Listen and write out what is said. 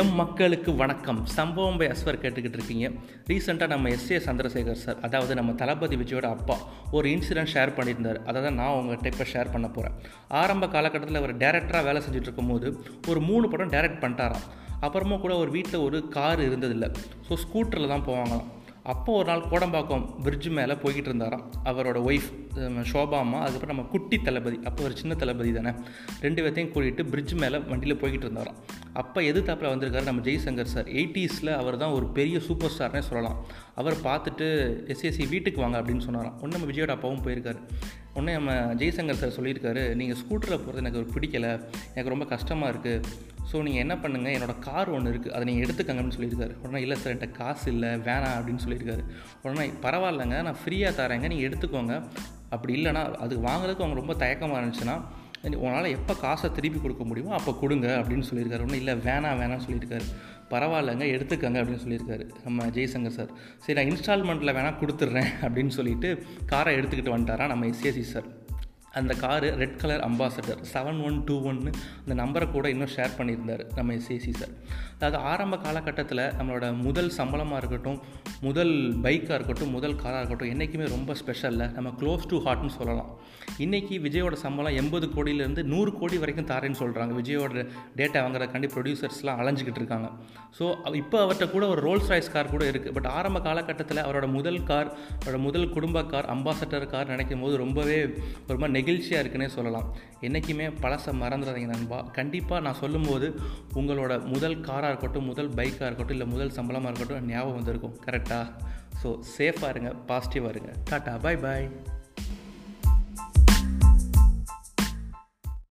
M மக்களுக்கு வணக்கம். சம்பவம் பை அஸ்வர் கேட்டுக்கிட்டு இருக்கீங்க. ரீசெண்டாக நம்ம S.A. சந்திரசேகர் சார், அதாவது நம்ம தளபதி விஜயோட அப்பா, ஒரு இன்சிடென்ட் ஷேர் பண்ணியிருந்தார். அதை தான் நான் உங்கள்கிட்ட இப்போ ஷேர் பண்ண போகிறேன். ஆரம்ப காலகட்டத்தில் அவர் டேரக்டராக வேலை செஞ்சுட்டு இருக்கும்போது ஒரு 3 படம் டேரக்ட் பண்ணிட்டாராம். அப்புறமா கூட ஒரு வீட்டில் ஒரு கார் இருந்ததில்லை, ஸோ ஸ்கூட்டரில் தான் போவாங்களாம். அப்போ ஒரு நாள் கோடம்பாக்கம் பிரிட்ஜு மேலே போய்கிட்டு இருந்தாராம் அவரோட ஒய்ஃப் ஷோபாமா, அதுக்கப்புறம் நம்ம குட்டி தளபதி, அப்போ ஒரு சின்ன தளபதி தானே, 2 பேர்த்தையும் கூட்டிகிட்டு பிரிட்ஜு மேலே வண்டியில் போய்கிட்டு இருந்தாராம். அப்போ எதிர்த்தாப்பில் வந்திருக்காரு நம்ம ஜெய்சங்கர் சார். 80s அவர் தான் ஒரு பெரிய சூப்பர் ஸ்டார்னே சொல்லலாம். அவர் பார்த்துட்டு எஸ்ஏசி வீட்டுக்கு வாங்க அப்படின்னு சொன்னாராம். ஒன்று நம்ம விஜயோட அப்பாவும் போயிருக்காரு. ஒன்று நம்ம ஜெய்சங்கர் சார் சொல்லியிருக்காரு, நீங்கள் ஸ்கூட்டரில் போகிறது எனக்கு ஒரு பிடிக்கலை, எனக்கு ரொம்ப கஷ்டமாக இருக்குது, ஸோ நீங்கள் என்ன பண்ணுங்கள், என்னோடய கார் ஒன்று இருக்குது, அதை நீங்கள் எடுத்துக்கங்கன்னு சொல்லியிருக்காரு. உடனே இல்லை சார், என்கிட்ட காசு இல்லை, வேணாம் அப்படின்னு சொல்லியிருக்காரு. உடனே பரவாயில்லைங்க, நான் ஃப்ரீயாக தரேங்க, நீங்கள் எடுத்துக்கோங்க, அப்படி இல்லைனா அது வாங்குறதுக்கு அவங்க ரொம்ப தயக்கமாக இருந்துச்சுன்னா உன்னால் எப்போ காசை திருப்பி கொடுக்க முடியுமோ அப்போ கொடுங்க அப்படின்னு சொல்லியிருக்காரு. ஒன்றும் இல்லை, வேணாம்னு சொல்லியிருக்காரு. பரவாயில்லைங்க, எடுத்துக்கங்க அப்படின்னு சொல்லியிருக்காரு நம்ம ஜெய்சங்கர் சார். சரி, நான் இன்ஸ்டால்மெண்ட்டில் வேணால் கொடுத்துட்றேன் அப்படின்னு சொல்லிவிட்டு காரை எடுத்துக்கிட்டு வந்துட்டாரா நம்ம S.A.C. சார். அந்த காரு ரெட் கலர் அம்பாசடர் 7121 அந்த நம்பரை கூட இன்னும் ஷேர் பண்ணியிருந்தார் நம்ம S.A.C. சார். அதாவது ஆரம்ப காலகட்டத்தில் நம்மளோட முதல் சம்பளமாக இருக்கட்டும், முதல் பைக்காக இருக்கட்டும், முதல் காராக இருக்கட்டும், என்றைக்குமே ரொம்ப ஸ்பெஷலில் நம்ம க்ளோஸ் டு ஹார்ட்னு சொல்லலாம். இன்றைக்கி விஜயோட சம்பளம் 80 கோடியிலேருந்து 100 கோடி வரைக்கும் தாரேன்னு சொல்கிறாங்க. விஜயோட டேட்டா வாங்குறதுக்காண்டி ப்ரொடியூசர்ஸ்லாம் அலைஞ்சிக்கிட்டு இருக்காங்க. ஸோ இப்போ அவர்கிட்ட கூட ஒரு ரோல்ஸ் ராய்ஸ் கார் கூட இருக்குது. பட் ஆரம்ப காலகட்டத்தில் அவரோட முதல் கார், அவரோட முதல் குடும்ப கார் அம்பாசடர் கார் நினைக்கும் போது ரொம்பவே ரொம்ப நெகிழ்ச்சியாக இருக்குன்னே சொல்லலாம். என்றைக்குமே பழசை மறந்துடாதீங்க நண்பா. கண்டிப்பாக நான் சொல்லும்போது உங்களோட முதல் காராக இருக்கட்டும், முதல் பைக்காக இருக்கட்டும், இல்லை முதல் சம்பளமாக இருக்கட்டும் ஞாபகம் வந்திருக்கும். கரெக்டாக? ஸோ சேஃபாக இருங்க, பாசிட்டிவாக இருங்க. டாட்டா, பாய் பாய்.